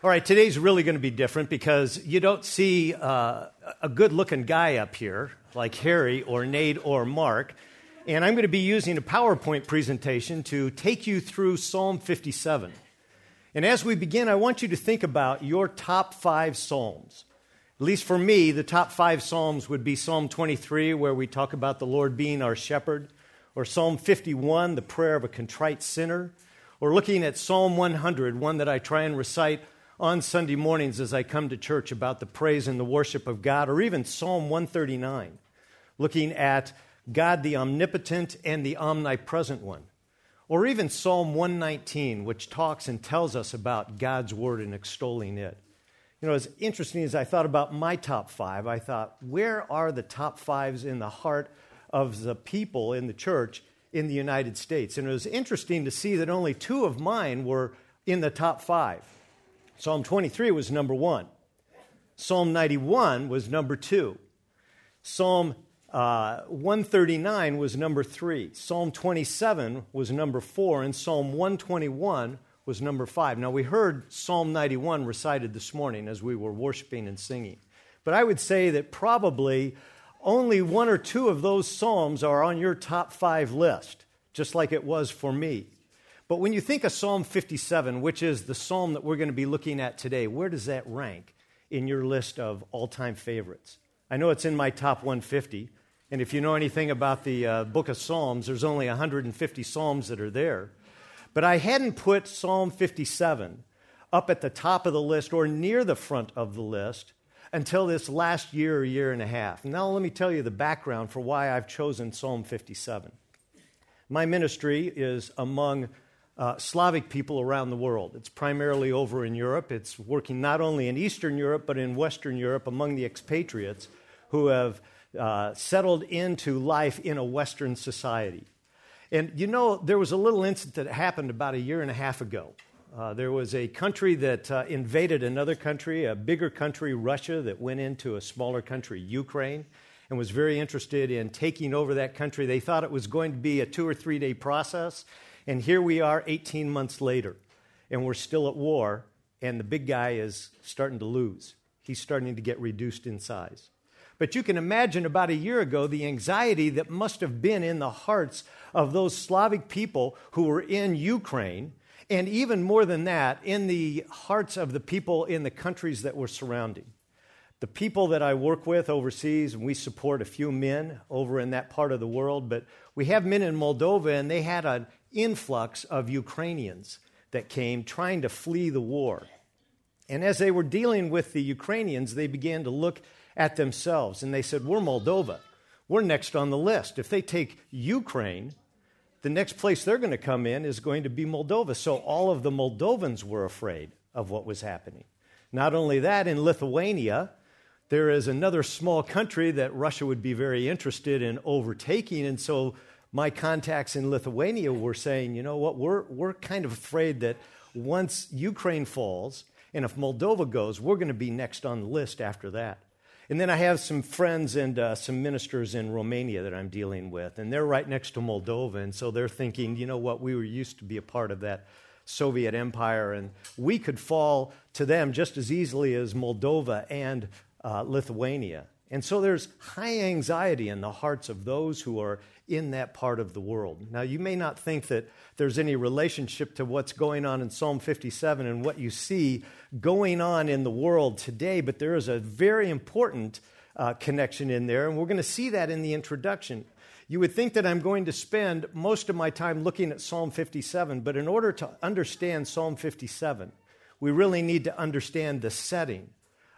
All right, today's really going to be different because you don't see a good-looking guy up here like Harry or Nate or Mark, and I'm going to be using a PowerPoint presentation to take you through Psalm 57. And as we begin, I want you to think about your top five psalms. At least for me, the top five psalms would be Psalm 23, where we talk about the Lord being our shepherd, or Psalm 51, the prayer of a contrite sinner, or looking at Psalm 100, one that I try and recite on Sunday mornings as I come to church about the praise and the worship of God, or even Psalm 139, looking at God the omnipotent and the omnipresent one, or even Psalm 119, which talks and tells us about God's word and extolling it. You know, as interesting as I thought about my top five, I thought, where are the top fives in the heart of the people in the church in the United States? And it was interesting to see that only two of mine were in the top five. Psalm 23 was number one. Psalm 91 was number two. Psalm 139 was number three. Psalm 27 was number four. And Psalm 121 was number five. Now, we heard Psalm 91 recited this morning as we were worshiping and singing. But I would say that probably only one or two of those psalms are on your top five list, just like it was for me. But when you think of Psalm 57, which is the psalm that we're going to be looking at today, where does that rank in your list of all-time favorites? I know it's in my top 150, and if you know anything about the book of Psalms, there's only 150 psalms that are there. But I hadn't put Psalm 57 up at the top of the list or near the front of the list until this last year or year and a half. Now let me tell you the background for why I've chosen Psalm 57. My ministry is among Slavic people around the world. It's primarily over in Europe. It's working not only in Eastern Europe, but in Western Europe among the expatriates who have settled into life in a Western society. And you know, there was a little incident that happened about a year and a half ago. There was a country that invaded another country, a bigger country, Russia, that went into a smaller country, Ukraine, and was very interested in taking over that country. They thought it was going to be a 2 or 3 day process. And here we are 18 months later, and we're still at war, and the big guy is starting to lose. He's starting to get reduced in size. But you can imagine about a year ago the anxiety that must have been in the hearts of those Slavic people who were in Ukraine, and even more than that, in the hearts of the people in the countries that were surrounding. The people that I work with overseas, and we support a few men over in that part of the world, but we have men in Moldova, and they had an influx of Ukrainians that came trying to flee the war. And as they were dealing with the Ukrainians, they began to look at themselves, and they said, we're Moldova. We're next on the list. If they take Ukraine, the next place they're going to come in is going to be Moldova. So all of the Moldovans were afraid of what was happening. Not only that, in Lithuania, there is another small country that Russia would be very interested in overtaking, and so my contacts in Lithuania were saying, you know what, we're kind of afraid that once Ukraine falls, and if Moldova goes, we're going to be next on the list after that. And then I have some friends and some ministers in Romania that I'm dealing with, and they're right next to Moldova, and so they're thinking, you know what, we were used to be a part of that Soviet empire, and we could fall to them just as easily as Moldova and Lithuania. And so there's high anxiety in the hearts of those who are in that part of the world. Now, you may not think that there's any relationship to what's going on in Psalm 57 and what you see going on in the world today, but there is a very important connection in there, and we're going to see that in the introduction. You would think that I'm going to spend most of my time looking at Psalm 57, but in order to understand Psalm 57, we really need to understand the setting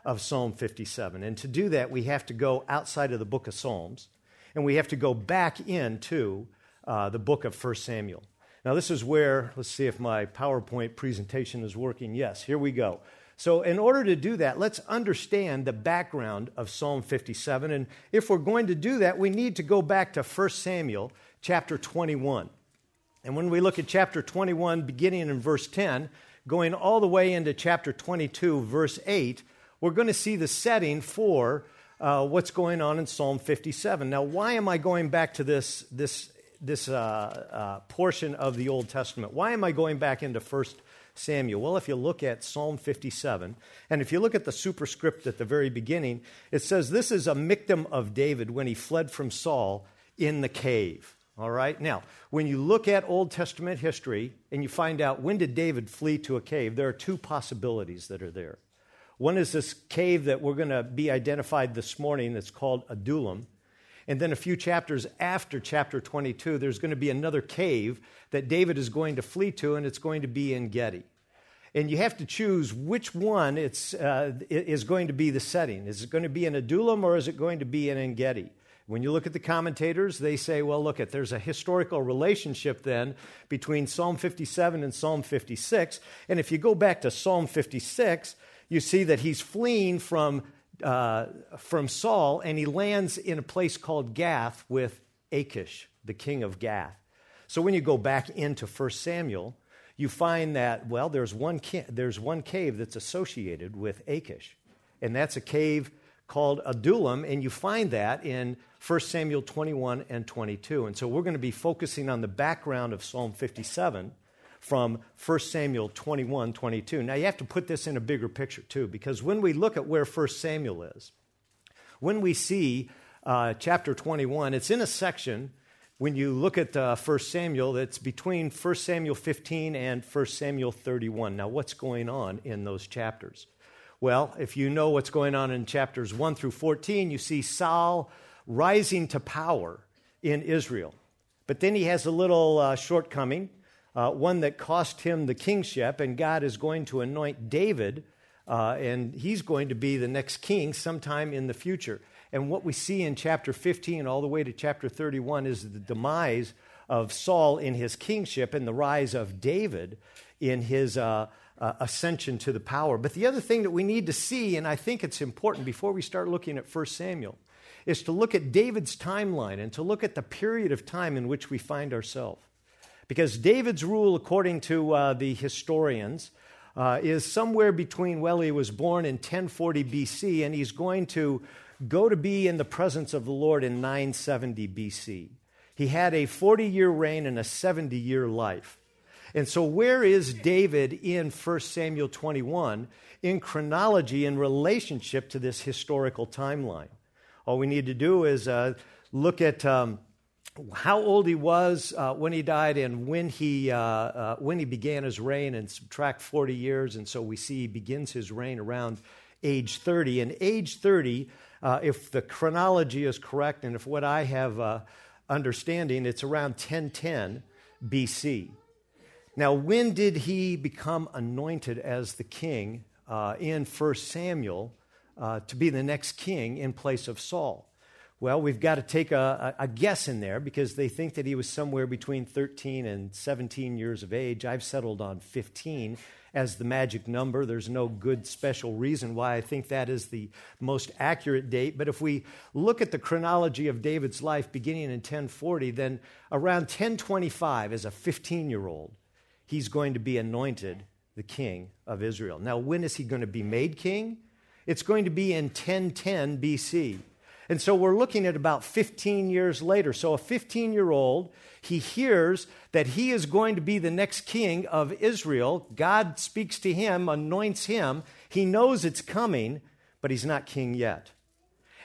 of Psalm 57. And to do that, we have to go outside of the book of Psalms, and we have to go back into the book of 1 Samuel. Now, this is where, let's see if my PowerPoint presentation is working. Yes, here we go. So in order to do that, let's understand the background of Psalm 57. And if we're going to do that, we need to go back to 1 Samuel chapter 21. And when we look at chapter 21, beginning in verse 10, going all the way into chapter 22, verse 8, we're going to see the setting for what's going on in Psalm 57. Now, why am I going back to this this portion of the Old Testament. Why am I going back into 1 Samuel? Well, if you look at Psalm 57, and if you look at the superscript at the very beginning, it says this is a miktam of David when he fled from Saul in the cave. All right? Now, when you look at Old Testament history and you find out when did David flee to a cave, there are two possibilities that are there. One is this cave that we're going to be identified this morning that's called Adullam. And then a few chapters after chapter 22, there's going to be another cave that David is going to flee to, and it's going to be En Gedi. And you have to choose which one is going to be the setting. Is it going to be in Adullam or is it going to be in En Gedi? When you look at the commentators, they say, well, look, there's a historical relationship then between Psalm 57 and Psalm 56. And if you go back to Psalm 56, you see that he's fleeing from Saul, and he lands in a place called Gath with Achish, the king of Gath. So when you go back into 1 Samuel, you find that, well, there's one cave that's associated with Achish, and that's a cave called Adullam, and you find that in 1 Samuel 21 and 22. And so we're going to be focusing on the background of Psalm 57 from 1 Samuel 21, 22. Now, you have to put this in a bigger picture, too, because when we look at where 1 Samuel is, when we see chapter 21, it's in a section, when you look at 1 Samuel, that's between 1 Samuel 15 and 1 Samuel 31. Now, what's going on in those chapters? Well, if you know what's going on in chapters 1 through 14, you see Saul rising to power in Israel. But then he has a little shortcoming, one that cost him the kingship, and God is going to anoint David, and he's going to be the next king sometime in the future. And what we see in chapter 15 all the way to chapter 31 is the demise of Saul in his kingship and the rise of David in his ascension to the power. But the other thing that we need to see, and I think it's important before we start looking at 1 Samuel, is to look at David's timeline and to look at the period of time in which we find ourselves. Because David's rule, according to the historians, is somewhere between, well, he was born in 1040 BC, and he's going to go to be in the presence of the Lord in 970 BC. He had a 40-year reign and a 70-year life. And so where is David in 1 Samuel 21 in chronology, in relationship to this historical timeline? All we need to do is look at how old he was when he died and when he began his reign, and subtract 40 years. And so we see he begins his reign around age 30. And age 30, if the chronology is correct, and if what I have understanding, it's around 1010 BC. Now, when did he become anointed as the king in 1 Samuel to be the next king in place of Saul? Well, we've got to take a guess in there, because they think that he was somewhere between 13 and 17 years of age. I've settled on 15 as the magic number. There's no good special reason why I think that is the most accurate date. But if we look at the chronology of David's life beginning in 1040, then around 1025, as a 15-year-old, he's going to be anointed the king of Israel. Now, when is he going to be made king? It's going to be in 1010 BC. And so we're looking at about 15 years later. So a 15-year-old, he hears that he is going to be the next king of Israel. God speaks to him, anoints him. He knows it's coming, but he's not king yet.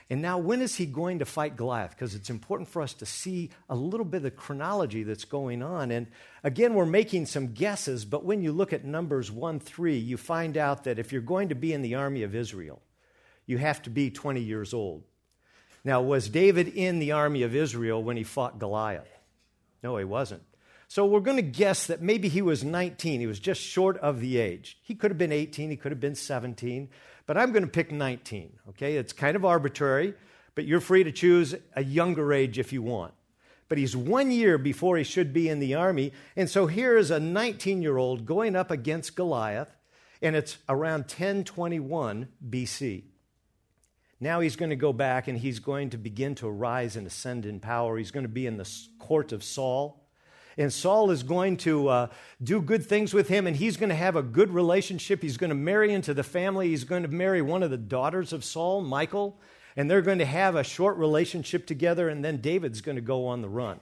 And now, when is he going to fight Goliath? Because it's important for us to see a little bit of the chronology that's going on. And again, we're making some guesses, but when you look at Numbers 1:3, you find out that if you're going to be in the army of Israel, you have to be 20 years old. Now, was David in the army of Israel when he fought Goliath? No, he wasn't. So we're going to guess that maybe he was 19. He was just short of the age. He could have been 18. He could have been 17. But I'm going to pick 19, okay? It's kind of arbitrary, but you're free to choose a younger age if you want. But he's 1 year before he should be in the army. And so here is a 19-year-old going up against Goliath, and it's around 1021 BC. Now he's going to go back, and he's going to begin to rise and ascend in power. He's going to be in the court of Saul. And Saul is going to do good things with him, and he's going to have a good relationship. He's going to marry into the family. He's going to marry one of the daughters of Saul, Michal, and they're going to have a short relationship together, and then David's going to go on the run.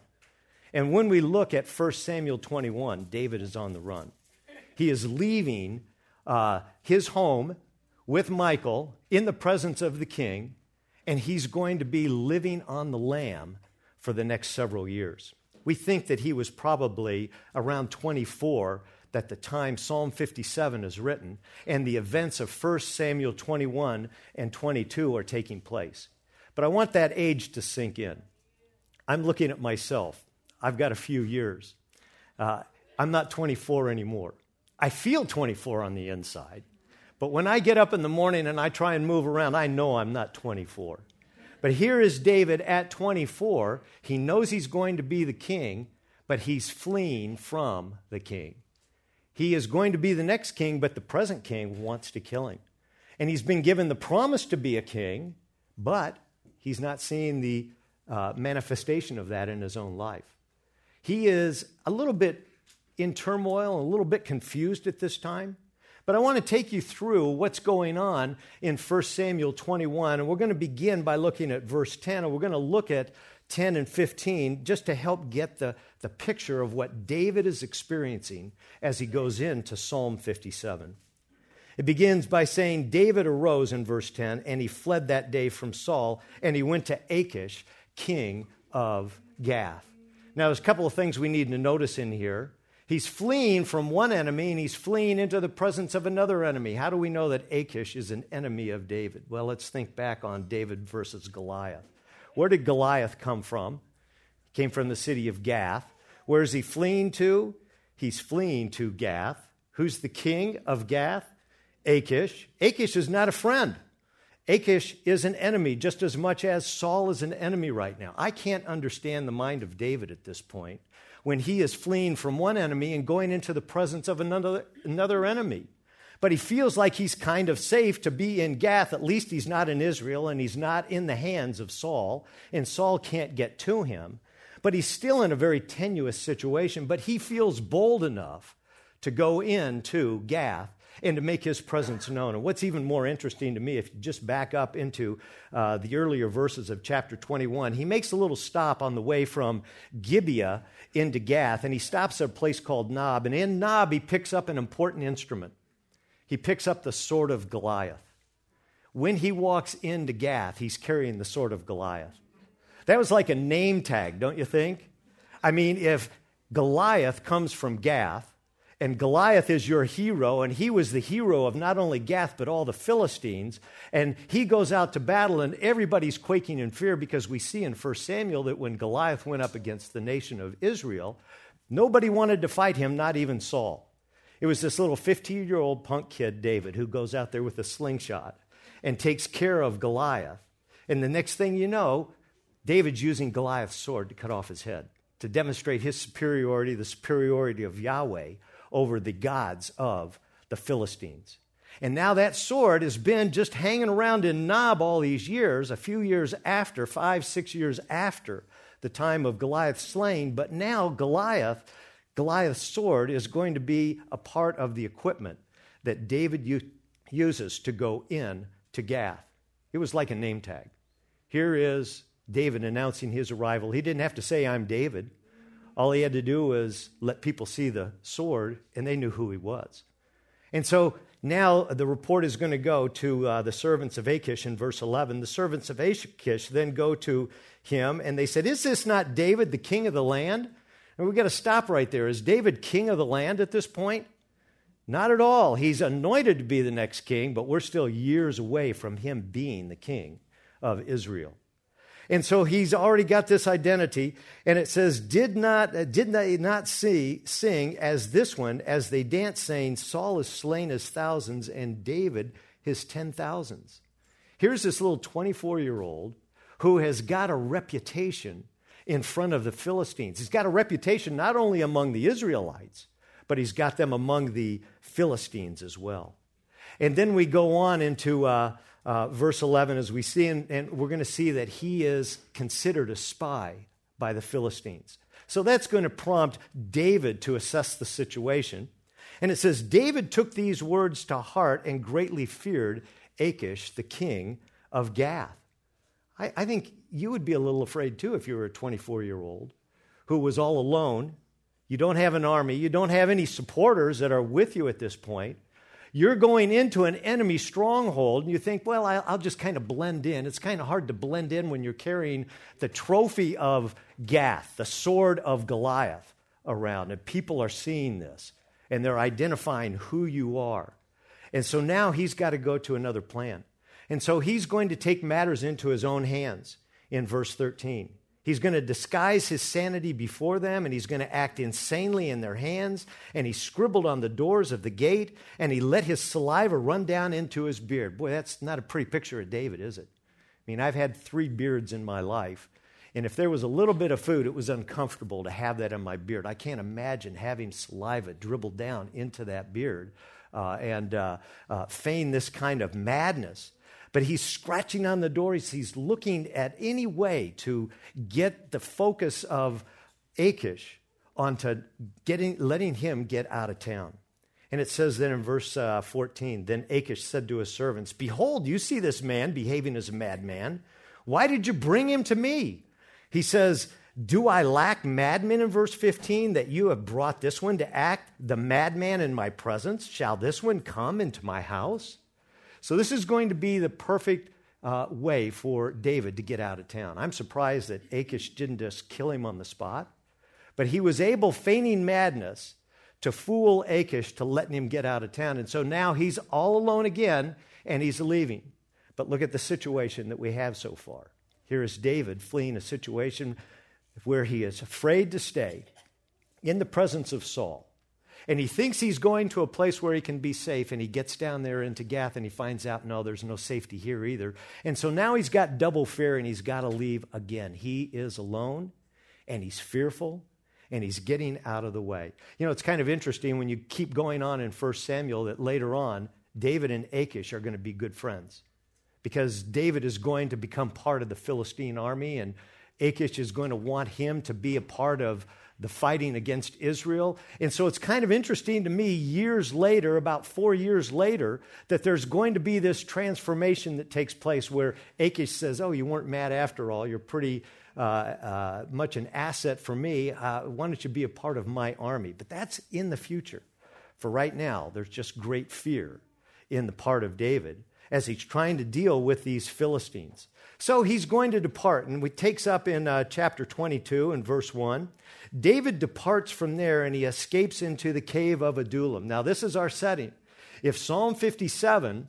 And when we look at 1 Samuel 21, David is on the run. He is leaving his home with Michal in the presence of the king, and he's going to be living on the lamb for the next several years. We think that he was probably around 24 at the time Psalm 57 is written, and the events of 1 Samuel 21 and 22 are taking place. But I want that age to sink in. I'm looking at myself. I've got a few years. I'm not 24 anymore. I feel 24 on the inside, but when I get up in the morning and I try and move around, I know I'm not 24. But here is David at 24. He knows he's going to be the king, but he's fleeing from the king. He is going to be the next king, but the present king wants to kill him. And he's been given the promise to be a king, but he's not seeing the manifestation of that in his own life. He is a little bit in turmoil, a little bit confused at this time. But I want to take you through what's going on in 1 Samuel 21, and we're going to begin by looking at verse 10, and we're going to look at 10 and 15 just to help get the picture of what David is experiencing as he goes into Psalm 57. It begins by saying, David arose in verse 10, and he fled that day from Saul, and he went to Achish, king of Gath. Now, there's a couple of things we need to notice in here. He's fleeing from one enemy, and he's fleeing into the presence of another enemy. How do we know that Achish is an enemy of David? Well, let's think back on David versus Goliath. Where did Goliath come from? He came from the city of Gath. Where is he fleeing to? He's fleeing to Gath. Who's the king of Gath? Achish. Achish is not a friend. Achish is an enemy, just as much as Saul is an enemy right now. I can't understand the mind of David at this point when he is fleeing from one enemy and going into the presence of another enemy. But he feels like he's kind of safe to be in Gath. At least he's not in Israel, and he's not in the hands of Saul, and Saul can't get to him. But he's still in a very tenuous situation, but he feels bold enough to go into Gath and to make his presence known. And what's even more interesting to me, if you just back up into the earlier verses of chapter 21, he makes a little stop on the way from Gibeah into Gath, and he stops at a place called Nob. And in Nob, he picks up an important instrument. He picks up the sword of Goliath. When he walks into Gath, he's carrying the sword of Goliath. That was like a name tag, don't you think? I mean, if Goliath comes from Gath, and Goliath is your hero, and he was the hero of not only Gath, but all the Philistines. And he goes out to battle, and everybody's quaking in fear because we see in 1 Samuel that when Goliath went up against the nation of Israel, nobody wanted to fight him, not even Saul. It was this little 15-year-old punk kid, David, who goes out there with a slingshot and takes care of Goliath. And the next thing you know, David's using Goliath's sword to cut off his head, to demonstrate his superiority, the superiority of Yahweh over the gods of the Philistines. And now that sword has been just hanging around in Nob all these years, a few years after, 5-6 years after the time of Goliath's slaying, but now Goliath's sword is going to be a part of the equipment that David uses to go in to Gath. It was like a name tag. Here is David announcing his arrival. He didn't have to say, "I'm David." All he had to do was let people see the sword, and they knew who he was. And so now the report is going to go to the servants of Achish in verse 11. The servants of Achish then go to him, and they said, "Is this not David, the king of the land?" And we've got to stop right there. Is David king of the land at this point? Not at all. He's anointed to be the next king, but we're still years away from him being the king of Israel. And so he's already got this identity, and it says, did they not sing as this one, as they danced, saying, "Saul is slain his thousands, and David his 10,000s." Here's this little 24-year-old who has got a reputation in front of the Philistines. He's got a reputation not only among the Israelites, but he's got them among the Philistines as well. And then we go on into verse 11, as we see, and we're going to see that he is considered a spy by the Philistines. So that's going to prompt David to assess the situation. And it says, David took these words to heart and greatly feared Achish, the king of Gath. I think you would be a little afraid, too, if you were a 24-year-old who was all alone. You don't have an army. You don't have any supporters that are with you at this point. You're going into an enemy stronghold, and you think, well, I'll just kind of blend in. It's kind of hard to blend in when you're carrying the trophy of Gath, the sword of Goliath, around. And people are seeing this, and they're identifying who you are. And so now he's got to go to another plan. And so he's going to take matters into his own hands in verse 13. He's going to disguise his sanity before them, and he's going to act insanely in their hands, and he scribbled on the doors of the gate, and he let his saliva run down into his beard. Boy, that's not a pretty picture of David, is it? I mean, I've had 3 beards in my life, and if there was a little bit of food, it was uncomfortable to have that in my beard. I can't imagine having saliva dribble down into that beard and feign this kind of madness. But he's scratching on the door. He's looking at any way to get the focus of Achish onto letting him get out of town. And it says then in verse 14, then Achish said to his servants, "Behold, you see this man behaving as a madman. Why did you bring him to me?" He says, "Do I lack madmen," in verse 15, "that you have brought this one to act the madman in my presence? Shall this one come into my house?" So this is going to be the perfect way for David to get out of town. I'm surprised that Achish didn't just kill him on the spot, but he was able, feigning madness, to fool Achish to letting him get out of town. And so now he's all alone again, and he's leaving. But look at the situation that we have so far. Here is David fleeing a situation where he is afraid to stay in the presence of Saul. And he thinks he's going to a place where he can be safe, and he gets down there into Gath, and he finds out, no, there's no safety here either. And so now he's got double fear, and he's got to leave again. He is alone, and he's fearful, and he's getting out of the way. You know, it's kind of interesting when you keep going on in 1 Samuel that later on, David and Achish are going to be good friends because David is going to become part of the Philistine army, and Achish is going to want him to be a part of the fighting against Israel. And so it's kind of interesting to me years later, about 4 years later, that there's going to be this transformation that takes place where Achish says, "Oh, you weren't mad after all. You're pretty much an asset for me. Why don't you be a part of my army?" But that's in the future. For right now, there's just great fear in the part of David as he's trying to deal with these Philistines. So he's going to depart, and it takes up in chapter 22 and verse 1. David departs from there, and he escapes into the cave of Adullam. Now, this is our setting. If Psalm 57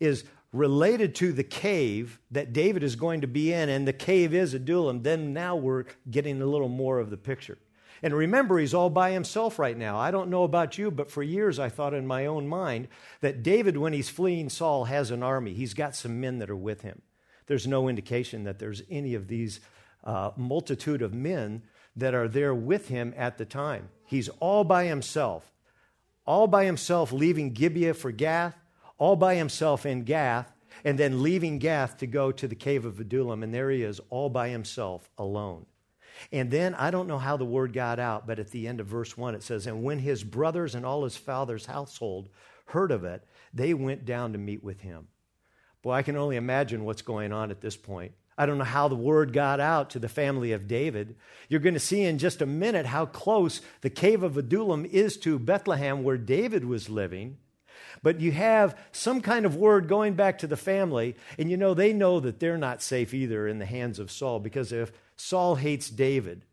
is related to the cave that David is going to be in, and the cave is Adullam, then now we're getting a little more of the picture. And remember, he's all by himself right now. I don't know about you, but for years I thought in my own mind that David, when he's fleeing Saul, has an army. He's got some men that are with him. There's no indication that there's any of these multitude of men that are there with him at the time. He's all by himself leaving Gibeah for Gath, all by himself in Gath, and then leaving Gath to go to the cave of Adullam, and there he is all by himself alone. And then, I don't know how the word got out, but at the end of verse 1 it says, "And when his brothers and all his father's household heard of it, they went down to meet with him." Boy, I can only imagine what's going on at this point. I don't know how the word got out to the family of David. You're going to see in just a minute how close the cave of Adullam is to Bethlehem where David was living. But you have some kind of word going back to the family, and you know they know that they're not safe either in the hands of Saul, because if Saul hates David,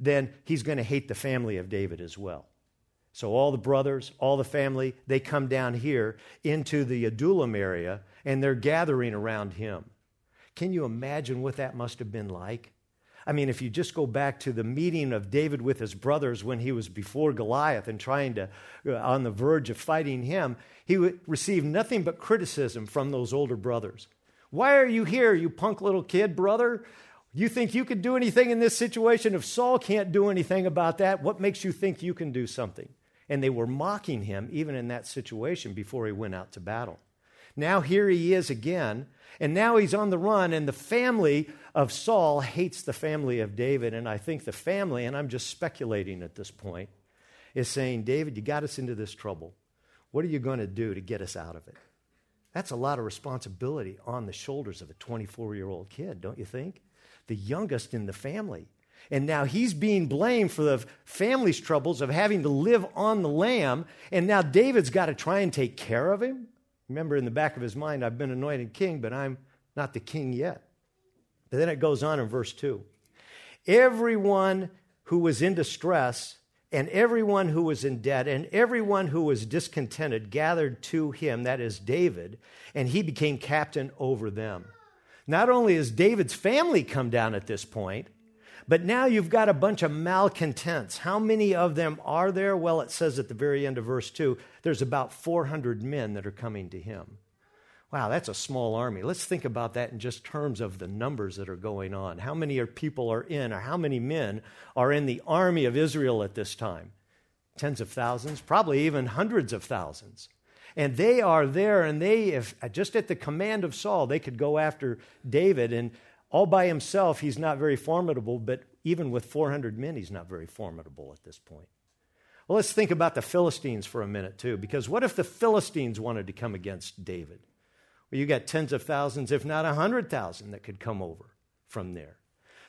then he's going to hate the family of David as well. So all the brothers, all the family, they come down here into the Adullam area, and they're gathering around him. Can you imagine what that must have been like? I mean, if you just go back to the meeting of David with his brothers when he was before Goliath and trying to, on the verge of fighting him, he received nothing but criticism from those older brothers. "Why are you here, you punk little kid, brother? You think you could do anything in this situation? If Saul can't do anything about that, what makes you think you can do something?" And they were mocking him even in that situation before he went out to battle. Now here he is again, and now he's on the run, and the family of Saul hates the family of David, and I think the family, and I'm just speculating at this point, is saying, "David, you got us into this trouble. What are you going to do to get us out of it?" That's a lot of responsibility on the shoulders of a 24-year-old kid, don't you think? The youngest in the family. And now he's being blamed for the family's troubles of having to live on the lamb. And now David's got to try and take care of him. Remember, in the back of his mind, I've been anointed king, but I'm not the king yet. But then it goes on in verse 2. Everyone who was in distress and everyone who was in debt and everyone who was discontented gathered to him, that is David, and he became captain over them. Not only has David's family come down at this point, but now you've got a bunch of malcontents. How many of them are there? Well, it says at the very end of verse 2, there's about 400 men that are coming to him. Wow, that's a small army. Let's think about that in just terms of the numbers that are going on. How many people are in, or how many men are in the army of Israel at this time? Tens of thousands, probably even hundreds of thousands. And they are there, and they, if just at the command of Saul, they could go after David. And all by himself, he's not very formidable, but even with 400 men, he's not very formidable at this point. Well, let's think about the Philistines for a minute, too, because what if the Philistines wanted to come against David? Well, you got tens of thousands, if not 100,000, that could come over from there.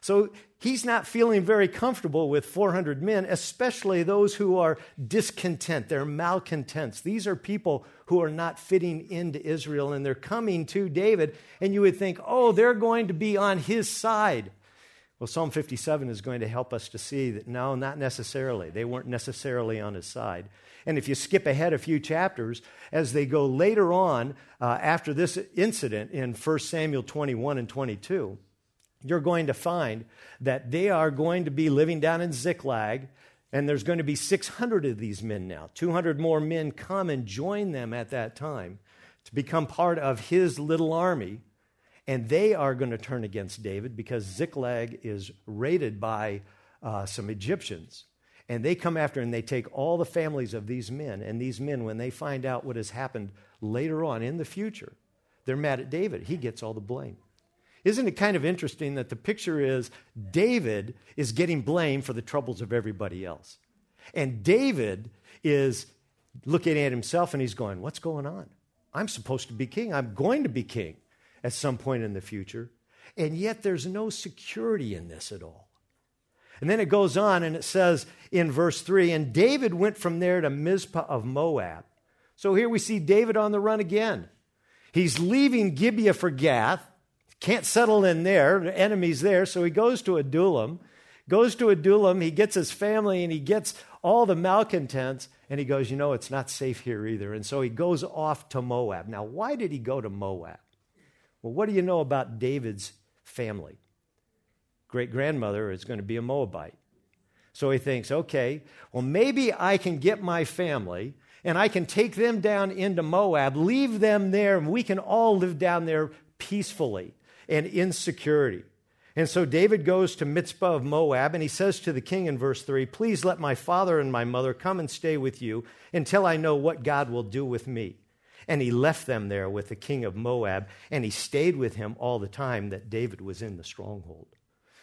So he's not feeling very comfortable with 400 men, especially those who are discontent. They're malcontents. These are people who are not fitting into Israel, and they're coming to David, and you would think, oh, they're going to be on his side. Well, Psalm 57 is going to help us to see that no, not necessarily. They weren't necessarily on his side. And if you skip ahead a few chapters, as they go later on after this incident in 1 Samuel 21 and 22, you're going to find that they are going to be living down in Ziklag, and there's going to be 600 of these men now. 200 more men come and join them at that time to become part of his little army, and they are going to turn against David because Ziklag is raided by some Egyptians. And they come after and they take all the families of these men, and these men, when they find out what has happened later on in the future, they're mad at David. He gets all the blame. Isn't it kind of interesting that the picture is David is getting blamed for the troubles of everybody else? And David is looking at himself and he's going, what's going on? I'm supposed to be king. I'm going to be king at some point in the future. And yet there's no security in this at all. And then it goes on and it says in verse 3, and David went from there to Mizpah of Moab. So here we see David on the run again. He's leaving Gibeah for Gath. Can't settle in there. The enemy's there. So he goes to Adullam. He gets his family and he gets all the malcontents. And he goes, you know, it's not safe here either. And so he goes off to Moab. Now, why did he go to Moab? Well, what do you know about David's family? Great-grandmother is going to be a Moabite. So he thinks, okay, well, maybe I can get my family and I can take them down into Moab, leave them there, and we can all live down there peacefully and in security. And so David goes to Mizpah of Moab, and he says to the king in verse 3, please let my father and my mother come and stay with you until I know what God will do with me. And he left them there with the king of Moab, and he stayed with him all the time that David was in the stronghold.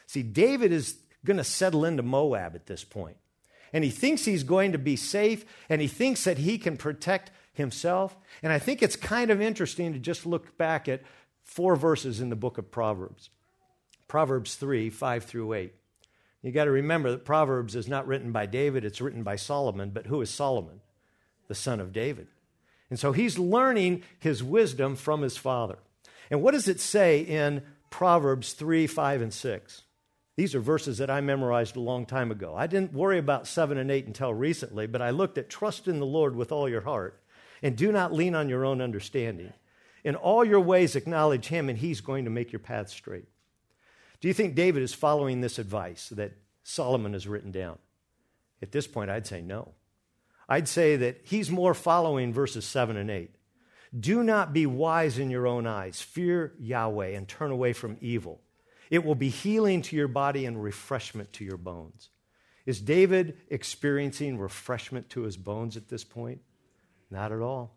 See, David is going to settle into Moab at this point, and he thinks he's going to be safe, and he thinks that he can protect himself. And I think it's kind of interesting to just look back at 4 verses in the book of Proverbs. Proverbs 3, 5 through 8. You got to remember that Proverbs is not written by David, it's written by Solomon. But who is Solomon? The son of David. And so he's learning his wisdom from his father. And what does it say in Proverbs 3, 5, and 6? These are verses that I memorized a long time ago. I didn't worry about 7 and 8 until recently, but I looked at trust in the Lord with all your heart and do not lean on your own understanding. In all your ways, acknowledge him, and he's going to make your path straight. Do you think David is following this advice that Solomon has written down? At this point, I'd say no. I'd say that he's more following verses 7 and 8. Do not be wise in your own eyes. Fear Yahweh and turn away from evil. It will be healing to your body and refreshment to your bones. Is David experiencing refreshment to his bones at this point? Not at all.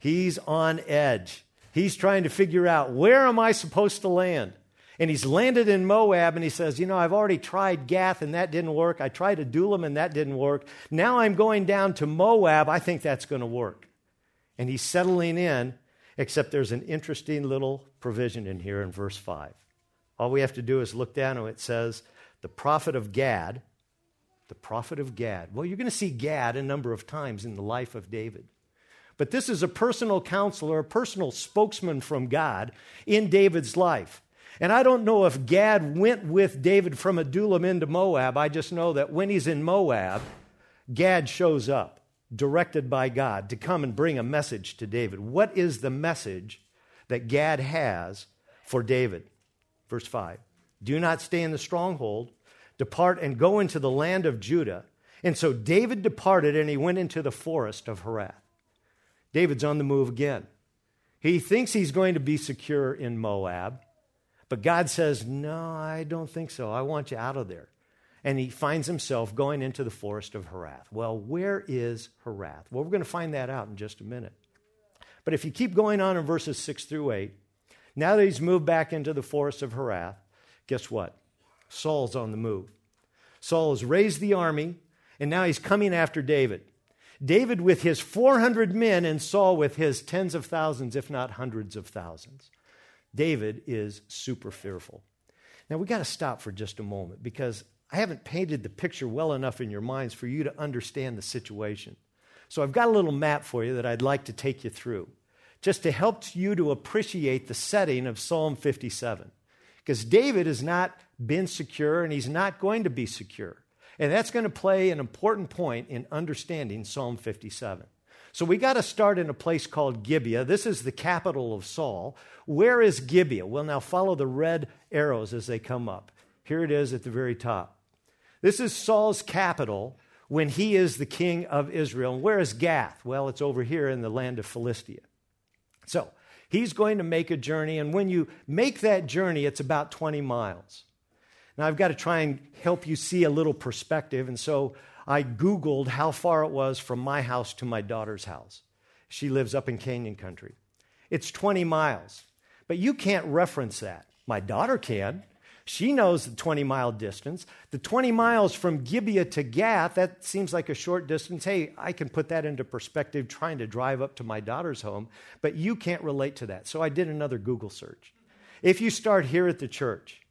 He's on edge. He's trying to figure out, where am I supposed to land? And he's landed in Moab, and he says, you know, I've already tried Gath, and that didn't work. I tried Adullam, and that didn't work. Now I'm going down to Moab. I think that's going to work. And he's settling in, except there's an interesting little provision in here in verse 5. All we have to do is look down, and it says, the prophet of Gad, the prophet of Gad. Well, you're going to see Gad a number of times in the life of David. But this is a personal counselor, a personal spokesman from God in David's life. And I don't know if Gad went with David from Adullam into Moab. I just know that when he's in Moab, Gad shows up, directed by God, to come and bring a message to David. What is the message that Gad has for David? Verse 5, do not stay in the stronghold. Depart and go into the land of Judah. And so David departed, and he went into the forest of Harath. David's on the move again. He thinks he's going to be secure in Moab, but God says, no, I don't think so. I want you out of there. And he finds himself going into the forest of Harath. Well, where is Harath? Well, we're going to find that out in just a minute. But if you keep going on in verses 6 through 8, now that he's moved back into the forest of Harath, guess what? Saul's on the move. Saul has raised the army, and now he's coming after David. David with his 400 men and Saul with his tens of thousands, if not hundreds of thousands. David is super fearful. Now, we got to stop for just a moment because I haven't painted the picture well enough in your minds for you to understand the situation. So I've got a little map for you that I'd like to take you through just to help you to appreciate the setting of Psalm 57. Because David has not been secure, and he's not going to be secure. And that's going to play an important point in understanding Psalm 57. So we got to start in a place called Gibeah. This is the capital of Saul. Where is Gibeah? Well, now follow the red arrows as they come up. Here it is at the very top. This is Saul's capital when he is the king of Israel. And where is Gath? Well, it's over here in the land of Philistia. So he's going to make a journey, and when you make that journey, it's about 20 miles. Now, I've got to try and help you see a little perspective, and so I Googled how far it was from my house to my daughter's house. She lives up in Canyon Country. It's 20 miles, but you can't reference that. My daughter can. She knows the 20-mile distance. The 20 miles from Gibeah to Gath, that seems like a short distance. Hey, I can put that into perspective trying to drive up to my daughter's home, but you can't relate to that, so I did another Google search. If you start here at the church,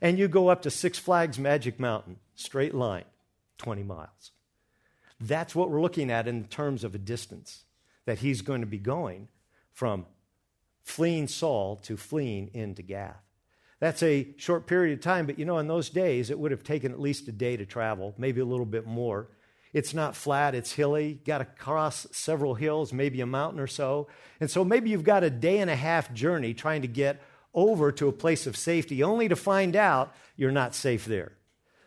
and you go up to Six Flags Magic Mountain, straight line, 20 miles. That's what we're looking at in terms of a distance, that he's going to be going from fleeing Saul to fleeing into Gath. That's a short period of time, but you know, in those days, it would have taken at least a day to travel, maybe a little bit more. It's not flat, it's hilly. Got to cross several hills, maybe a mountain or so. And so maybe you've got a day and a half journey trying to get over to a place of safety, only to find out you're not safe there.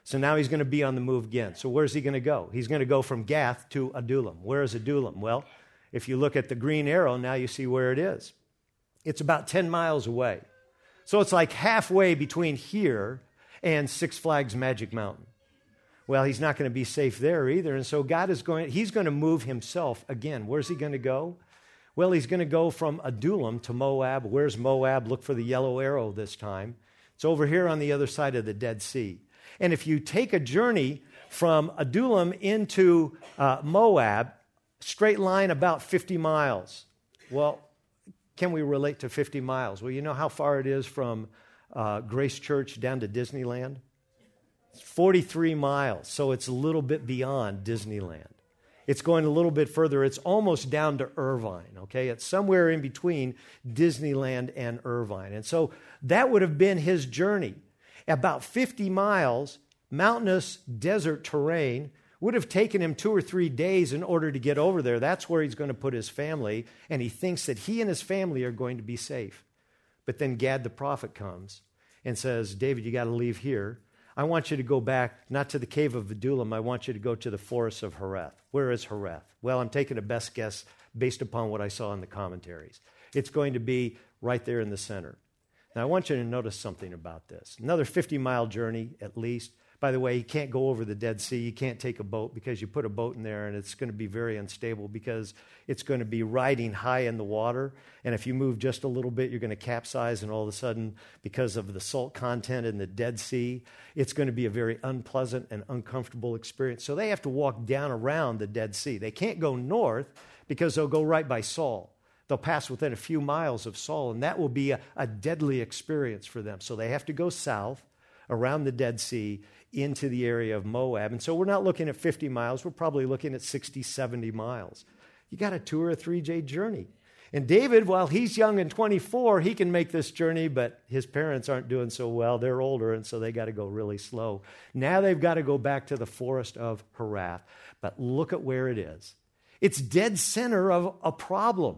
So now he's going to be on the move again. So where's he going to go? He's going to go from Gath to Adullam. Where is Adullam? Well, if you look at the green arrow, now you see where it is. It's about 10 miles away. So it's like halfway between here and Six Flags Magic Mountain. Well, he's not going to be safe there either, and so God is going, he's going to move himself again. Where's he going to go? Well, he's going to go from Adullam to Moab. Where's Moab? Look for the yellow arrow this time. It's over here on the other side of the Dead Sea. And if you take a journey from Adullam into Moab, straight line about 50 miles. Well, can we relate to 50 miles? Well, you know how far it is from Grace Church down to Disneyland? It's 43 miles, so it's a little bit beyond Disneyland. It's going a little bit further. It's almost down to Irvine, okay? It's somewhere in between Disneyland and Irvine. And so that would have been his journey. About 50 miles, mountainous desert terrain, would have taken him 2 or 3 days in order to get over there. That's where he's going to put his family, and he thinks that he and his family are going to be safe. But then Gad the prophet comes and says, David, you got to leave here. I want you to go back, not to the cave of Adullam. I want you to go to the forest of Harath. Where is Harath? Well, I'm taking a best guess based upon what I saw in the commentaries. It's going to be right there in the center. Now, I want you to notice something about this. Another 50-mile journey, at least. By the way, you can't go over the Dead Sea. You can't take a boat because you put a boat in there, and it's going to be very unstable because it's going to be riding high in the water. And if you move just a little bit, you're going to capsize, and all of a sudden, because of the salt content in the Dead Sea, it's going to be a very unpleasant and uncomfortable experience. So they have to walk down around the Dead Sea. They can't go north because they'll go right by Saul. They'll pass within a few miles of Saul, and that will be a deadly experience for them. So they have to go south around the Dead Sea into the area of Moab. And so we're not looking at 50 miles. We're probably looking at 60, 70 miles. You got a 2 or 3-day journey. And David, while he's young and 24, he can make this journey, but his parents aren't doing so well. They're older, and so they got to go really slow. Now they've got to go back to the forest of Harath. But look at where it is. It's dead center of a problem.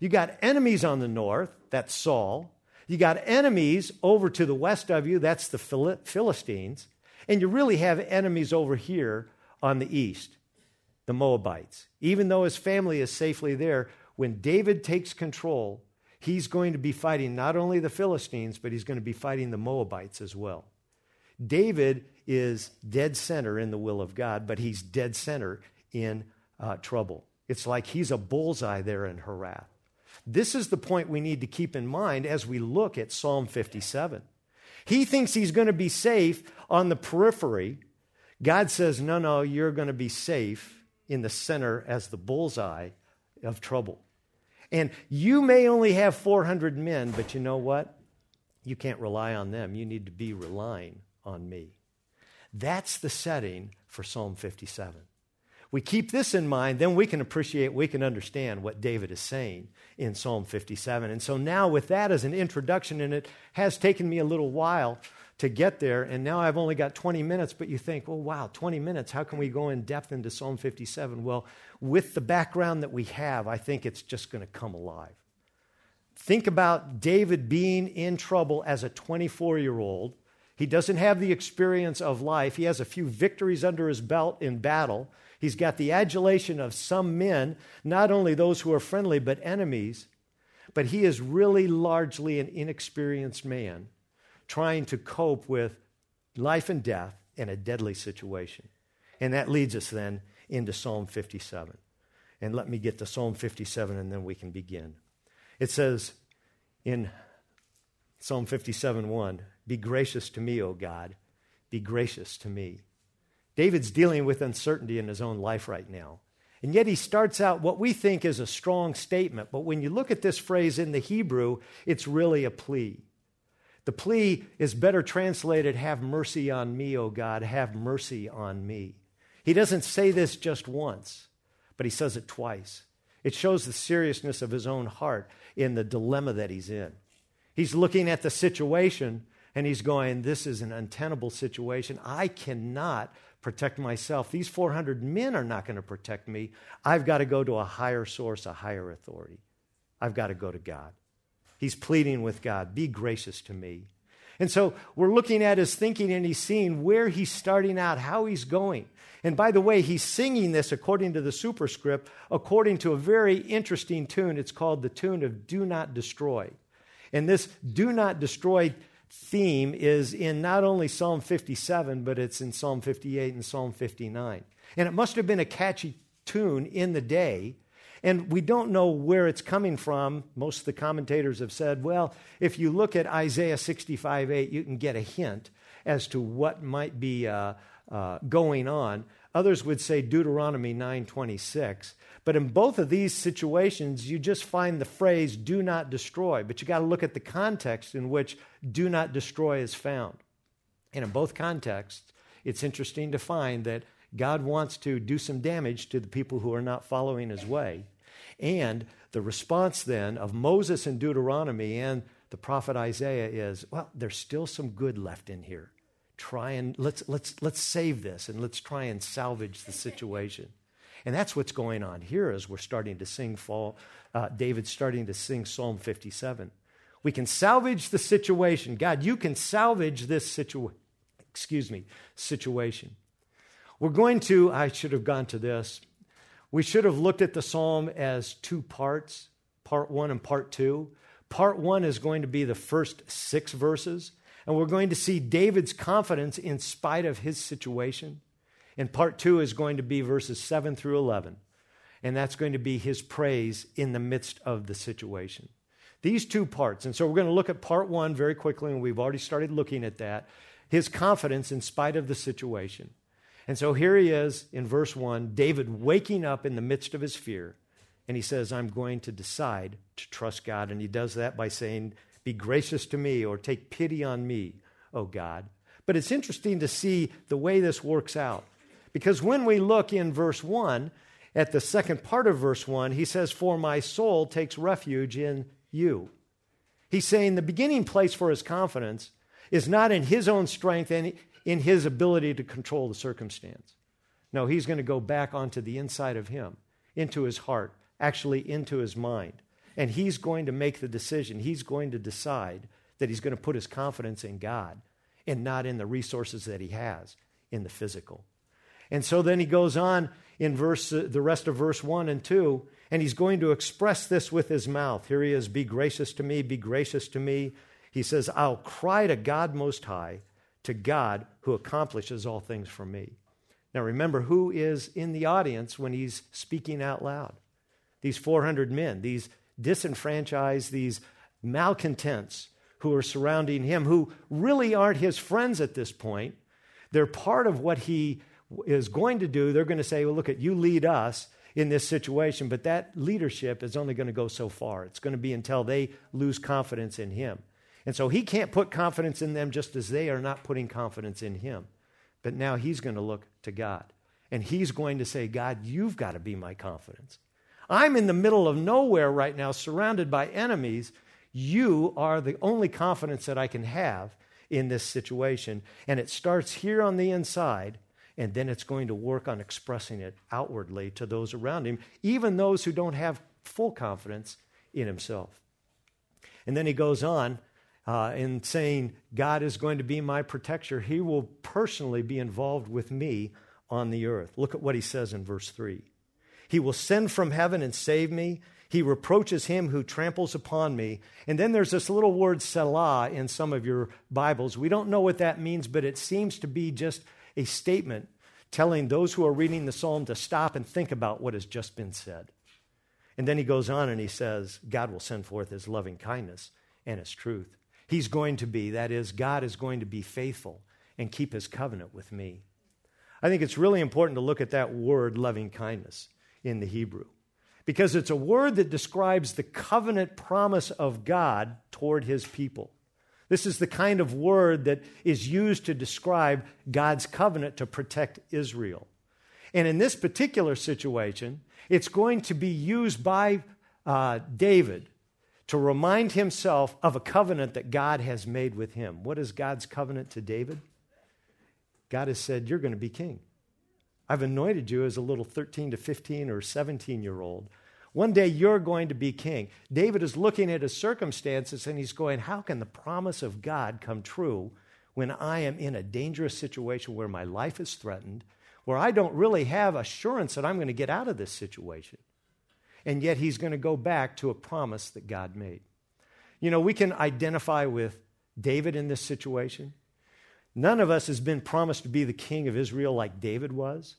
You got enemies on the north, that's Saul. You got enemies over to the west of you, that's the Philistines. And you really have enemies over here on the east, the Moabites. Even though his family is safely there, when David takes control, he's going to be fighting not only the Philistines, but he's going to be fighting the Moabites as well. David is dead center in the will of God, but he's dead center in trouble. It's like he's a bullseye there in Harath. This is the point we need to keep in mind as we look at Psalm 57. He thinks he's going to be safe on the periphery. God says, no, you're going to be safe in the center as the bullseye of trouble. And you may only have 400 men, but you know what? You can't rely on them. You need to be relying on me. That's the setting for Psalm 57. We keep this in mind, then we can appreciate, we can understand what David is saying in Psalm 57. And so now with that as an introduction, and it has taken me a little while to get there, and now I've only got 20 minutes, but you think, oh wow, 20 minutes, how can we go in depth into Psalm 57? Well, with the background that we have, I think it's just going to come alive. Think about David being in trouble as a 24-year-old. He doesn't have the experience of life. He has a few victories under his belt in battle. He's got the adulation of some men, not only those who are friendly, but enemies. But he is really largely an inexperienced man trying to cope with life and death in a deadly situation. And that leads us then into Psalm 57. And let me get to Psalm 57 and then we can begin. It says in Psalm 57:1, "Be gracious to me, O God, be gracious to me." David's dealing with uncertainty in his own life right now. And yet he starts out what we think is a strong statement, but when you look at this phrase in the Hebrew, it's really a plea. The plea is better translated, "Have mercy on me, O God, have mercy on me." He doesn't say this just once, but he says it twice. It shows the seriousness of his own heart in the dilemma that he's in. He's looking at the situation and he's going, this is an untenable situation. I cannot protect myself. These 400 men are not going to protect me. I've got to go to a higher source, a higher authority. I've got to go to God. He's pleading with God, be gracious to me. And so we're looking at his thinking and he's seeing where he's starting out, how he's going. And by the way, he's singing this according to the superscript, according to a very interesting tune. It's called the tune of Do Not Destroy. And this Do Not Destroy theme is in not only Psalm 57, but it's in Psalm 58 and Psalm 59. And it must have been a catchy tune in the day, and we don't know where it's coming from. Most of the commentators have said, well, if you look at Isaiah 65:8, you can get a hint as to what might be going on. Others would say Deuteronomy 9:26. But in both of these situations, you just find the phrase, do not destroy. But you got to look at the context in which do not destroy is found. And in both contexts, it's interesting to find that God wants to do some damage to the people who are not following his way. And the response then of Moses in Deuteronomy and the prophet Isaiah is, well, there's still some good left in here. Try and let's save this and let's try and salvage the situation. And that's what's going on here as we're starting to sing David's starting to sing Psalm 57. We can salvage the situation. God, you can salvage this situation. I should have gone to this. We should have looked at the Psalm as two parts, part one and part two. Part one is going to be the first 6 verses, and we're going to see David's confidence in spite of his situation. And part 2 is going to be verses 7 through 11. And that's going to be his praise in the midst of the situation. These two parts. And so we're going to look at part 1 very quickly, and we've already started looking at that. His confidence in spite of the situation. And so here he is in verse 1, David waking up in the midst of his fear. And he says, I'm going to decide to trust God. And he does that by saying, be gracious to me, or take pity on me, O God. But it's interesting to see the way this works out. Because when we look in verse 1, at the second part of verse 1, he says, "For my soul takes refuge in you." He's saying the beginning place for his confidence is not in his own strength and in his ability to control the circumstance. No, he's going to go back onto the inside of him, into his heart, actually into his mind. And he's going to make the decision. He's going to decide that he's going to put his confidence in God and not in the resources that he has in the physical. And so then he goes on in the rest of verse 1 and 2, and he's going to express this with his mouth. Here he is, "Be gracious to me, be gracious to me." He says, "I'll cry to God Most High, to God who accomplishes all things for me." Now remember, who is in the audience when he's speaking out loud? These 400 men, these disenfranchised, these malcontents who are surrounding him, who really aren't his friends at this point. They're part of what he is going to do. They're going to say, "Well, look, you lead us in this situation," but that leadership is only going to go so far. It's going to be until they lose confidence in him. And so he can't put confidence in them just as they are not putting confidence in him. But now he's going to look to God. And he's going to say, "God, you've got to be my confidence. I'm in the middle of nowhere right now, surrounded by enemies. You are the only confidence that I can have in this situation." And it starts here on the inside, and then it's going to work on expressing it outwardly to those around him, even those who don't have full confidence in himself. And then he goes on in saying, "God is going to be my protector. He will personally be involved with me on the earth." Look at what he says in verse 3. "He will send from heaven and save me. He reproaches him who tramples upon me." And then there's this little word Selah in some of your Bibles. We don't know what that means, but it seems to be just a statement telling those who are reading the psalm to stop and think about what has just been said. And then he goes on and he says, God will send forth his loving kindness and his truth. He's going to be, that is, God is going to be faithful and keep his covenant with me. I think it's really important to look at that word loving kindness in the Hebrew, because it's a word that describes the covenant promise of God toward his people. This is the kind of word that is used to describe God's covenant to protect Israel. And in this particular situation, it's going to be used by David to remind himself of a covenant that God has made with him. What is God's covenant to David? God has said, "You're going to be king. I've anointed you as a little 13 to 15 or 17-year-old. One day you're going to be king." David is looking at his circumstances and he's going, how can the promise of God come true when I am in a dangerous situation where my life is threatened, where I don't really have assurance that I'm going to get out of this situation? And yet he's going to go back to a promise that God made. You know, we can identify with David in this situation. None of us has been promised to be the king of Israel like David was,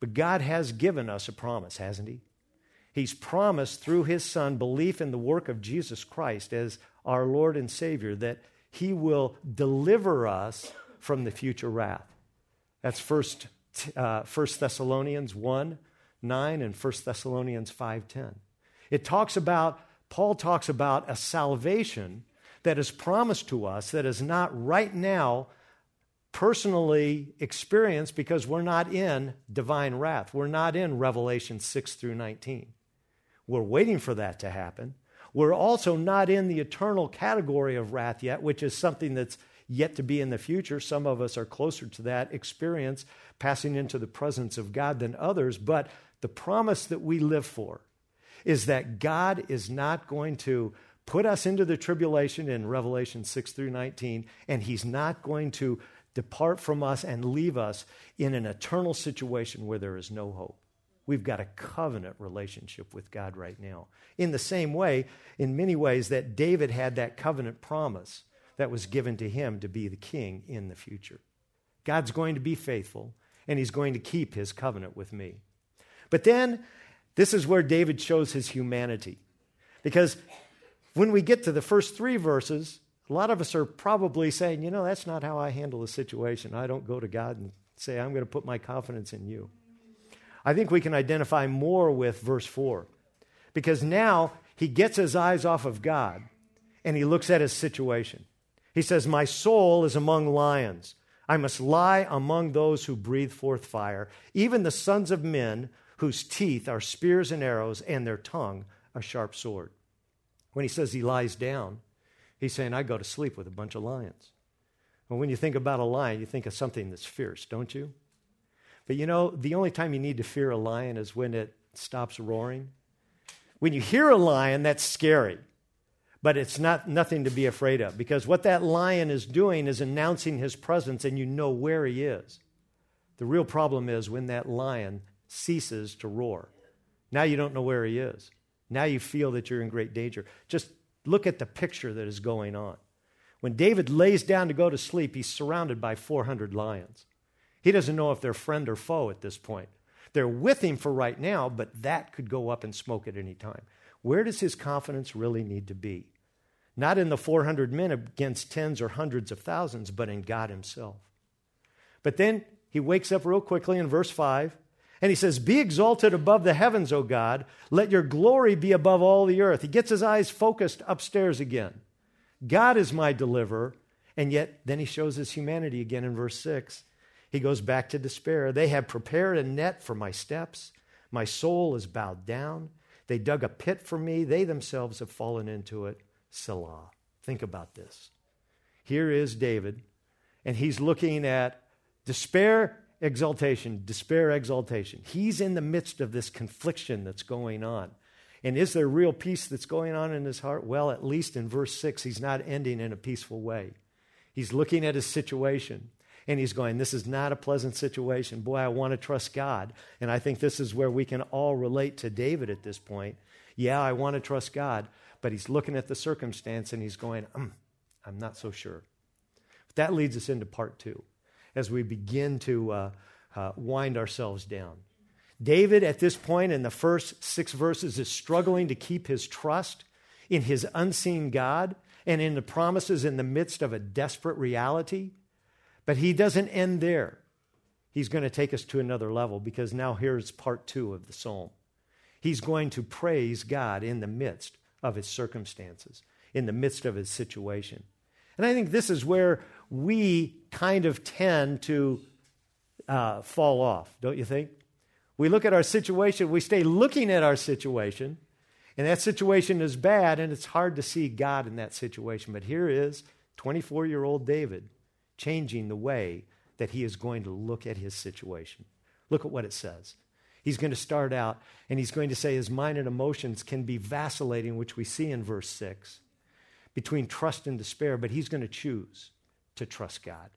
but God has given us a promise, hasn't he? He's promised through his son belief in the work of Jesus Christ as our Lord and Savior that he will deliver us from the future wrath. That's 1 Thessalonians 1:9 and 1 Thessalonians 5:10. Paul talks about a salvation that is promised to us that is not right now personally experienced because we're not in divine wrath. We're not in Revelation 6 through 19. We're waiting for that to happen. We're also not in the eternal category of wrath yet, which is something that's yet to be in the future. Some of us are closer to that experience, passing into the presence of God than others. But the promise that we live for is that God is not going to put us into the tribulation in Revelation 6 through 19, and he's not going to depart from us and leave us in an eternal situation where there is no hope. We've got a covenant relationship with God right now. In the same way, in many ways, that David had that covenant promise that was given to him to be the king in the future. God's going to be faithful, and he's going to keep his covenant with me. But then, this is where David shows his humanity, because when we get to the first three verses, a lot of us are probably saying, that's not how I handle the situation. I don't go to God and say, I'm going to put my confidence in you. I think we can identify more with verse 4, because now he gets his eyes off of God and he looks at his situation. He says, my soul is among lions. I must lie among those who breathe forth fire, even the sons of men whose teeth are spears and arrows and their tongue a sharp sword. When he says he lies down, he's saying, I go to sleep with a bunch of lions. Well, when you think about a lion, you think of something that's fierce, don't you? But you know, the only time you need to fear a lion is when it stops roaring. When you hear a lion, that's scary. But it's nothing to be afraid of, because what that lion is doing is announcing his presence, and you know where he is. The real problem is when that lion ceases to roar. Now you don't know where he is. Now you feel that you're in great danger. Just look at the picture that is going on. When David lays down to go to sleep, he's surrounded by 400 lions. He doesn't know if they're friend or foe at this point. They're with him for right now, but that could go up in smoke at any time. Where does his confidence really need to be? Not in the 400 men against tens or hundreds of thousands, but in God himself. But then he wakes up real quickly in verse 5, and he says, be exalted above the heavens, O God. Let your glory be above all the earth. He gets his eyes focused upstairs again. God is my deliverer. And yet then he shows his humanity again in verse 6. He goes back to despair. They have prepared a net for my steps. My soul is bowed down. They dug a pit for me. They themselves have fallen into it. Selah. Think about this. Here is David, and he's looking at despair, exaltation, despair, exaltation. He's in the midst of this confliction that's going on. And is there real peace that's going on in his heart? Well, at least in verse 6, he's not ending in a peaceful way. He's looking at his situation, and he's going, this is not a pleasant situation. Boy, I want to trust God. And I think this is where we can all relate to David at this point. Yeah, I want to trust God. But he's looking at the circumstance, and he's going, I'm not so sure. But that leads us into part 2 as we begin to wind ourselves down. David, at this point in the first 6 verses, is struggling to keep his trust in his unseen God and in the promises in the midst of a desperate reality. But he doesn't end there. He's going to take us to another level, because now here's part 2 of the psalm. He's going to praise God in the midst of his circumstances, in the midst of his situation. And I think this is where we kind of tend to fall off, don't you think? We look at our situation, we stay looking at our situation, and that situation is bad, and it's hard to see God in that situation. But here is 24-year-old David changing the way that he is going to look at his situation. Look at what it says. He's going to start out, and he's going to say his mind and emotions can be vacillating, which we see in verse 6, between trust and despair, but he's going to choose to trust God.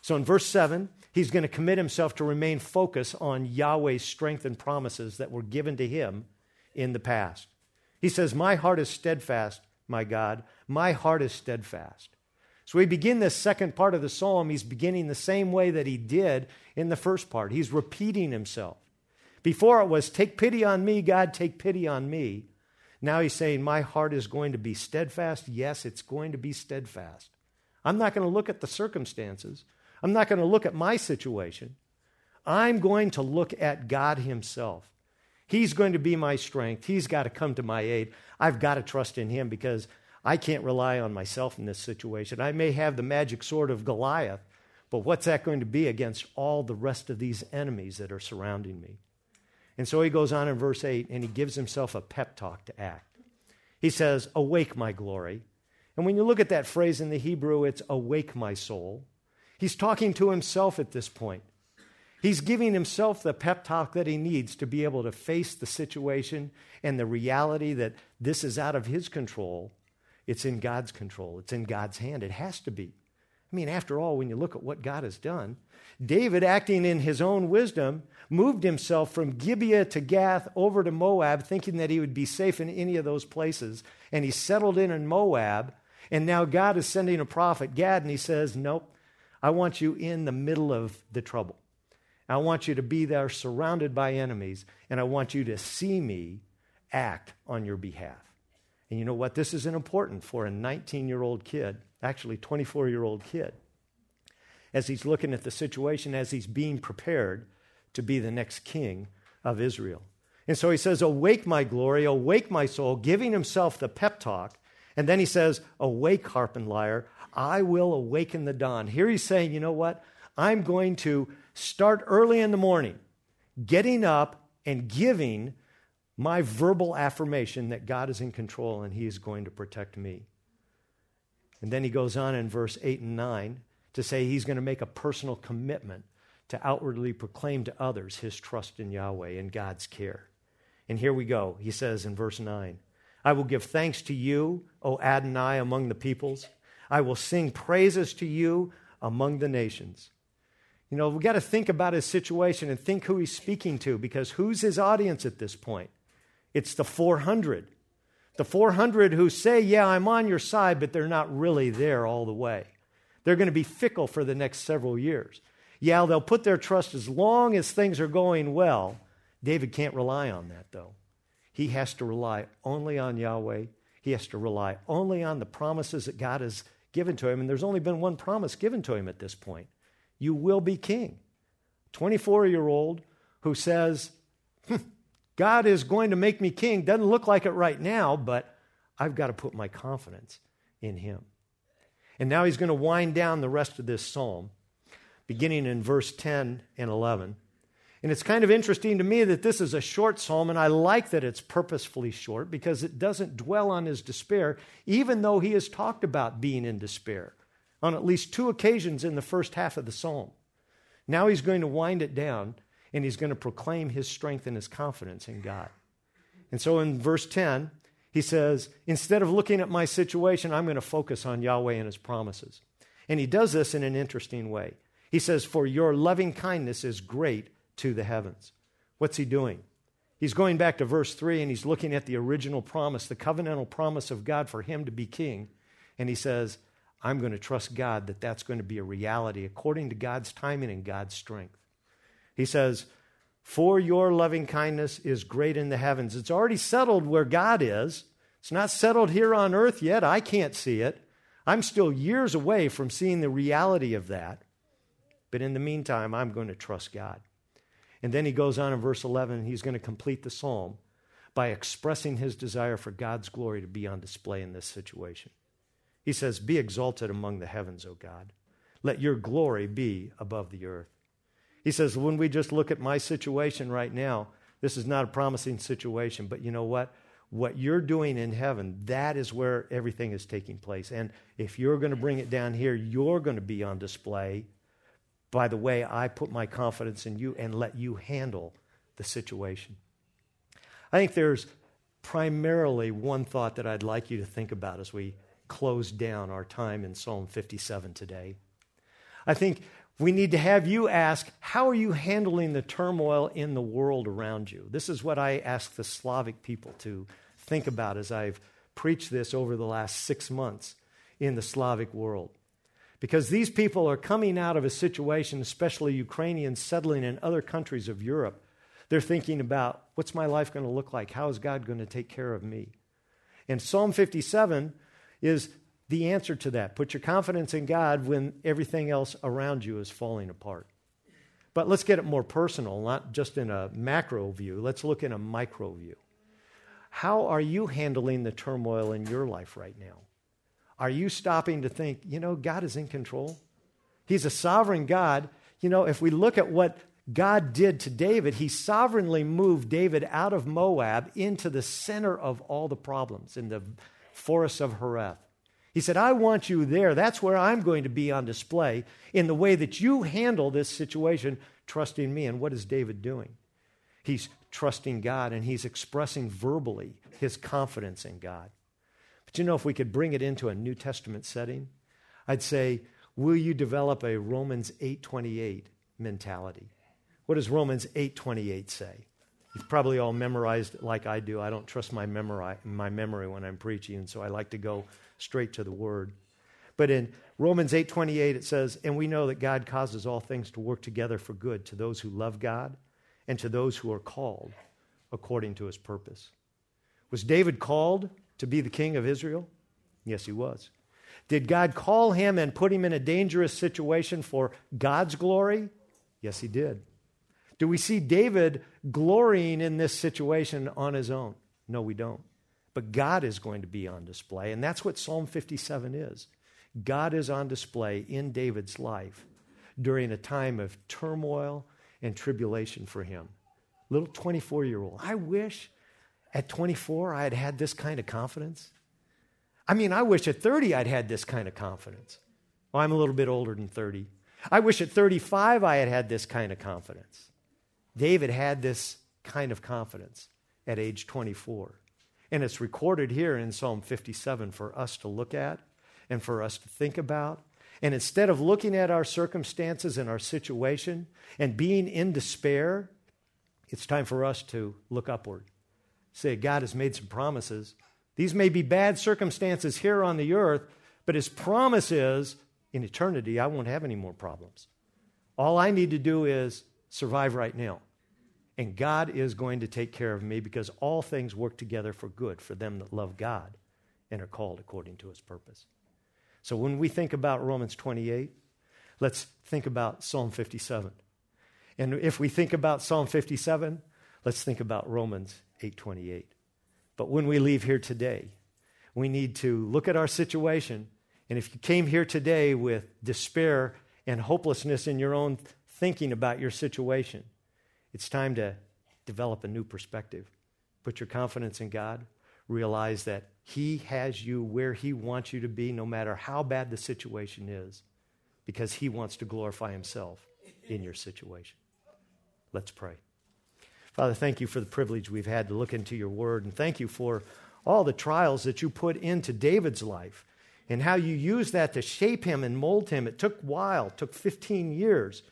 So in verse 7, he's going to commit himself to remain focused on Yahweh's strength and promises that were given to him in the past. He says, my heart is steadfast, my God. My heart is steadfast. So we begin this second part of the psalm. He's beginning the same way that he did in the first part. He's repeating himself. Before it was, take pity on me, God, take pity on me. Now he's saying, my heart is going to be steadfast. Yes, it's going to be steadfast. I'm not going to look at the circumstances. I'm not going to look at my situation. I'm going to look at God himself. He's going to be my strength. He's got to come to my aid. I've got to trust in him, because I can't rely on myself in this situation. I may have the magic sword of Goliath, but what's that going to be against all the rest of these enemies that are surrounding me? And so he goes on in verse 8, and he gives himself a pep talk to act. He says, awake, my glory. And when you look at that phrase in the Hebrew, it's awake, my soul. He's talking to himself at this point. He's giving himself the pep talk that he needs to be able to face the situation and the reality that this is out of his control. It's in God's control. It's in God's hand. It has to be. I mean, after all, when you look at what God has done, David, acting in his own wisdom, moved himself from Gibeah to Gath over to Moab, thinking that he would be safe in any of those places. And he settled in Moab. And now God is sending a prophet, Gad, and he says, nope, I want you in the middle of the trouble. I want you to be there surrounded by enemies, and I want you to see me act on your behalf. And you know what? This is important for a 19-year-old kid, actually 24-year-old kid, as he's looking at the situation, as he's being prepared to be the next king of Israel. And so he says, awake, my glory, awake, my soul, giving himself the pep talk. And then he says, awake, harp and lyre, I will awaken the dawn. Here he's saying, you know what? I'm going to start early in the morning, getting up and giving my verbal affirmation that God is in control and he is going to protect me. And then he goes on in verse 8 and 9 to say he's going to make a personal commitment to outwardly proclaim to others his trust in Yahweh and God's care. And here we go. He says in verse 9, I will give thanks to you, O Adonai, among the peoples. I will sing praises to you among the nations. You know, we've got to think about his situation and think who he's speaking to, because who's his audience at this point? It's the 400. The 400 who say, yeah, I'm on your side, but they're not really there all the way. They're going to be fickle for the next several years. Yeah, they'll put their trust as long as things are going well. David can't rely on that, though. He has to rely only on Yahweh. He has to rely only on the promises that God has given to him. And there's only been one promise given to him at this point. You will be king. 24-year-old who says, God is going to make me king. Doesn't look like it right now, but I've got to put my confidence in him. And now he's going to wind down the rest of this psalm, beginning in verse 10 and 11. And it's kind of interesting to me that this is a short psalm, and I like that it's purposefully short because it doesn't dwell on his despair, even though he has talked about being in despair on at least two occasions in the first half of the psalm. Now he's going to wind it down, and he's going to proclaim his strength and his confidence in God. And so in verse 10, he says, instead of looking at my situation, I'm going to focus on Yahweh and his promises. And he does this in an interesting way. He says, for your loving kindness is great to the heavens. What's he doing? He's going back to verse 3, and he's looking at the original promise, the covenantal promise of God for him to be king. And he says, I'm going to trust God that that's going to be a reality according to God's timing and God's strength. He says, for your loving kindness is great in the heavens. It's already settled where God is. It's not settled here on earth yet. I can't see it. I'm still years away from seeing the reality of that. But in the meantime, I'm going to trust God. And then he goes on in verse 11, he's going to complete the psalm by expressing his desire for God's glory to be on display in this situation. He says, be exalted among the heavens, O God. Let your glory be above the earth. He says, when we just look at my situation right now, this is not a promising situation, but you know what? What you're doing in heaven, that is where everything is taking place. And if you're going to bring it down here, you're going to be on display by the way I put my confidence in you and let you handle the situation. I think there's primarily one thought that I'd like you to think about as we close down our time in Psalm 57 today. I think we need to have you ask, how are you handling the turmoil in the world around you? This is what I ask the Slavic people to think about as I've preached this over the last 6 months in the Slavic world. Because these people are coming out of a situation, especially Ukrainians settling in other countries of Europe. They're thinking about, what's my life going to look like? How is God going to take care of me? And Psalm 57 is the answer to that. Put your confidence in God when everything else around you is falling apart. But let's get it more personal, not just in a macro view. Let's look in a micro view. How are you handling the turmoil in your life right now? Are you stopping to think, you know, God is in control? He's a sovereign God. You know, if we look at what God did to David, he sovereignly moved David out of Moab into the center of all the problems in the forests of Harath. He said, I want you there. That's where I'm going to be on display in the way that you handle this situation, trusting me. And what is David doing? He's trusting God, and he's expressing verbally his confidence in God. But you know, if we could bring it into a New Testament setting, I'd say, will you develop a Romans 8:28 mentality? What does Romans 8:28 say? You've probably all memorized it like I do. I don't trust my memory when I'm preaching, and so I like to go straight to the Word. But in Romans 8:28, it says, and we know that God causes all things to work together for good to those who love God and to those who are called according to his purpose. Was David called to be the king of Israel? Yes, he was. Did God call him and put him in a dangerous situation for God's glory? Yes, he did. Do we see David glorying in this situation on his own? No, we don't. but God is going to be on display, and that's what Psalm 57 is. God is on display in David's life during a time of turmoil and tribulation for him. Little 24-year-old. I wish at 24 I had had this kind of confidence. I mean, I wish at 30 I'd had this kind of confidence. Well, I'm a little bit older than 30. I wish at 35 I had had this kind of confidence. David had this kind of confidence at age 24. And it's recorded here in Psalm 57 for us to look at and for us to think about. And instead of looking at our circumstances and our situation and being in despair, it's time for us to look upward. Say, God has made some promises. These may be bad circumstances here on the earth, but His promise is, in eternity, I won't have any more problems. All I need to do is survive right now. And God is going to take care of me because all things work together for good for them that love God and are called according to His purpose. So when we think about Romans 28, let's think about Psalm 57. And if we think about Psalm 57, let's think about Romans 8:28. But when we leave here today, we need to look at our situation. And if you came here today with despair and hopelessness in your own thinking about your situation, it's time to develop a new perspective. Put your confidence in God. Realize that He has you where He wants you to be, no matter how bad the situation is, because He wants to glorify Himself in your situation. Let's pray. Father, thank You for the privilege we've had to look into Your word, and thank You for all the trials that You put into David's life and how You used that to shape him and mold him. It took a while, it took 15 years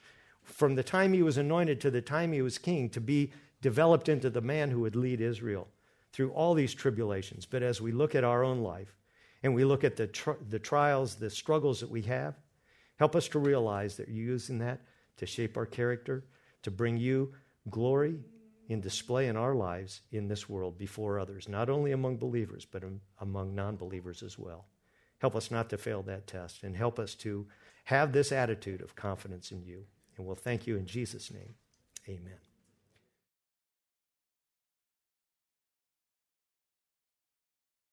from the time he was anointed to the time he was king to be developed into the man who would lead Israel through all these tribulations. But as we look at our own life and we look at the trials, the struggles that we have, help us to realize that You're using that to shape our character, to bring You glory in display in our lives in this world before others, not only among believers, but among non-believers as well. Help us not to fail that test, and help us to have this attitude of confidence in You. And we'll thank You in Jesus' name. Amen.